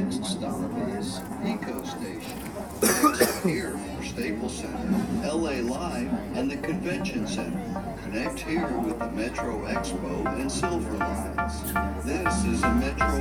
next stop is Eco Station. Here for Staples Center, LA Live, and the Convention Center. Connect here with the Metro Expo and Silver Lines. This is a Metro